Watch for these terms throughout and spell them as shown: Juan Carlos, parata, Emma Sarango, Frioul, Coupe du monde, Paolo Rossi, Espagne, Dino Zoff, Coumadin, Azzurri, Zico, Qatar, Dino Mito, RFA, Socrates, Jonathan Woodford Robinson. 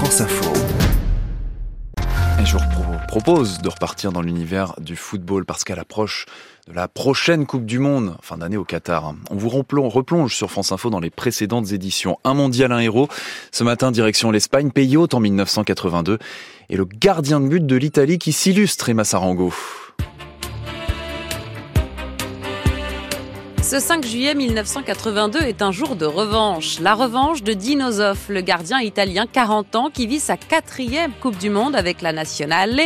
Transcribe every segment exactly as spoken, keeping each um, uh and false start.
France Info. Et je vous propose de repartir dans l'univers du football parce qu'à l'approche de la prochaine Coupe du Monde, fin d'année au Qatar, on vous replonge sur France Info dans les précédentes éditions. Un mondial, un héros. Ce matin, direction l'Espagne, pays hôte en dix-neuf cent quatre-vingt-deux. Et le gardien de but de l'Italie qui s'illustre, Emma Sarango. Ce cinq juillet mille neuf cent quatre-vingt-deux est un jour de revanche. La revanche de Dino Zoff, le gardien italien quarante ans qui vit sa quatrième Coupe du Monde avec la Nationale.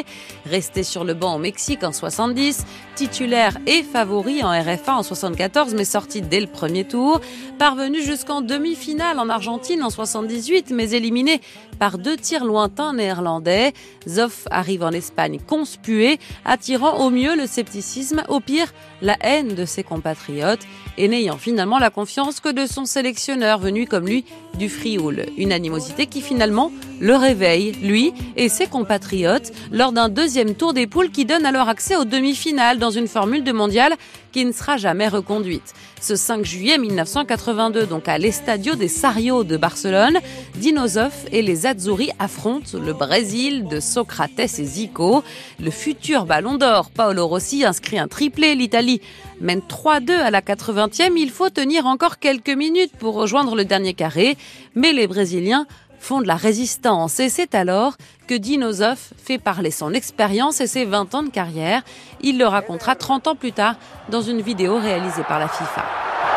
Resté sur le banc au Mexique en soixante-dix, titulaire et favori en R F A en soixante-quatorze mais sorti dès le premier tour. Parvenu jusqu'en demi-finale en Argentine en soixante-dix-huit mais éliminé par deux tirs lointains néerlandais. Zoff arrive en Espagne conspué, attirant au mieux le scepticisme, au pire la haine de ses compatriotes. Et n'ayant finalement la confiance que de son sélectionneur venu comme lui du Frioul. Une animosité qui finalement le réveille, lui et ses compatriotes, lors d'un deuxième tour des poules qui donne alors accès aux demi-finales dans une formule de mondial qui ne sera jamais reconduite. Ce cinq juillet mille neuf cent quatre-vingt-deux, donc à l'Estadio des Sarios de Barcelone, Dino Zoff et les Azzurri affrontent le Brésil de Socrates et Zico. Le futur ballon d'or, Paolo Rossi, inscrit un triplé. L'Italie mène trois deux à la quatre-vingtième. Il faut tenir encore quelques minutes pour rejoindre le dernier carré. Mais les Brésiliens font de la résistance. Et c'est alors que Dino Zoff fait parler son expérience et ses vingt ans de carrière. Il le racontera trente ans plus tard dans une vidéo réalisée par la FIFA.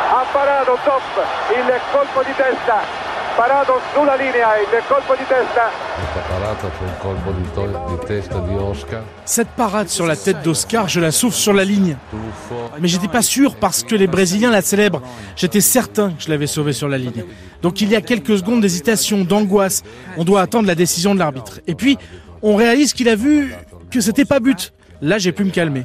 Ha parato Zoff, il colpo di testa, parato sulla linea, il colpo di testa. Cette parade sur la tête d'Oscar, je la souffle sur la ligne. Mais j'étais pas sûr parce que les Brésiliens la célèbrent. J'étais certain que je l'avais sauvée sur la ligne. Donc il y a quelques secondes d'hésitation, d'angoisse. On doit attendre la décision de l'arbitre. Et puis, on réalise qu'il a vu que c'était pas but. Là, j'ai pu me calmer.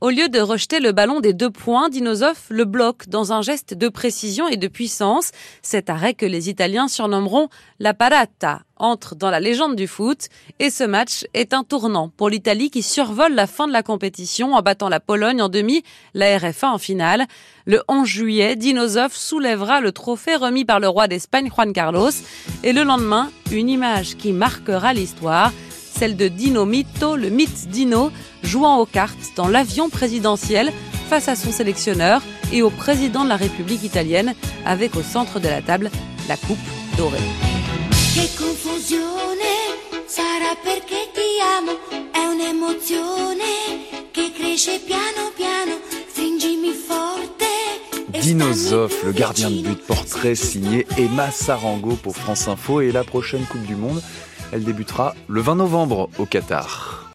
Au lieu de rejeter le ballon des deux points, Dino Zoff le bloque dans un geste de précision et de puissance. Cet arrêt que les Italiens surnommeront la parata entre dans la légende du foot. Et ce match est un tournant pour l'Italie qui survole la fin de la compétition en battant la Pologne en demi, la R F A en finale. Le onze juillet, Dino Zoff soulèvera le trophée remis par le roi d'Espagne, Juan Carlos. Et le lendemain, une image qui marquera l'histoire. Celle de Dino Mito, le mythe Dino, jouant aux cartes dans l'avion présidentiel face à son sélectionneur et au président de la République italienne, avec au centre de la table la coupe dorée. Che confusione sarà perché ti amo, è un'emozione che cresce piano piano, stringimi forte. Dino Zoff, le gardien de but, portrait signé Emma Sarango pour France Info et la prochaine Coupe du Monde. Elle débutera le vingt novembre au Qatar.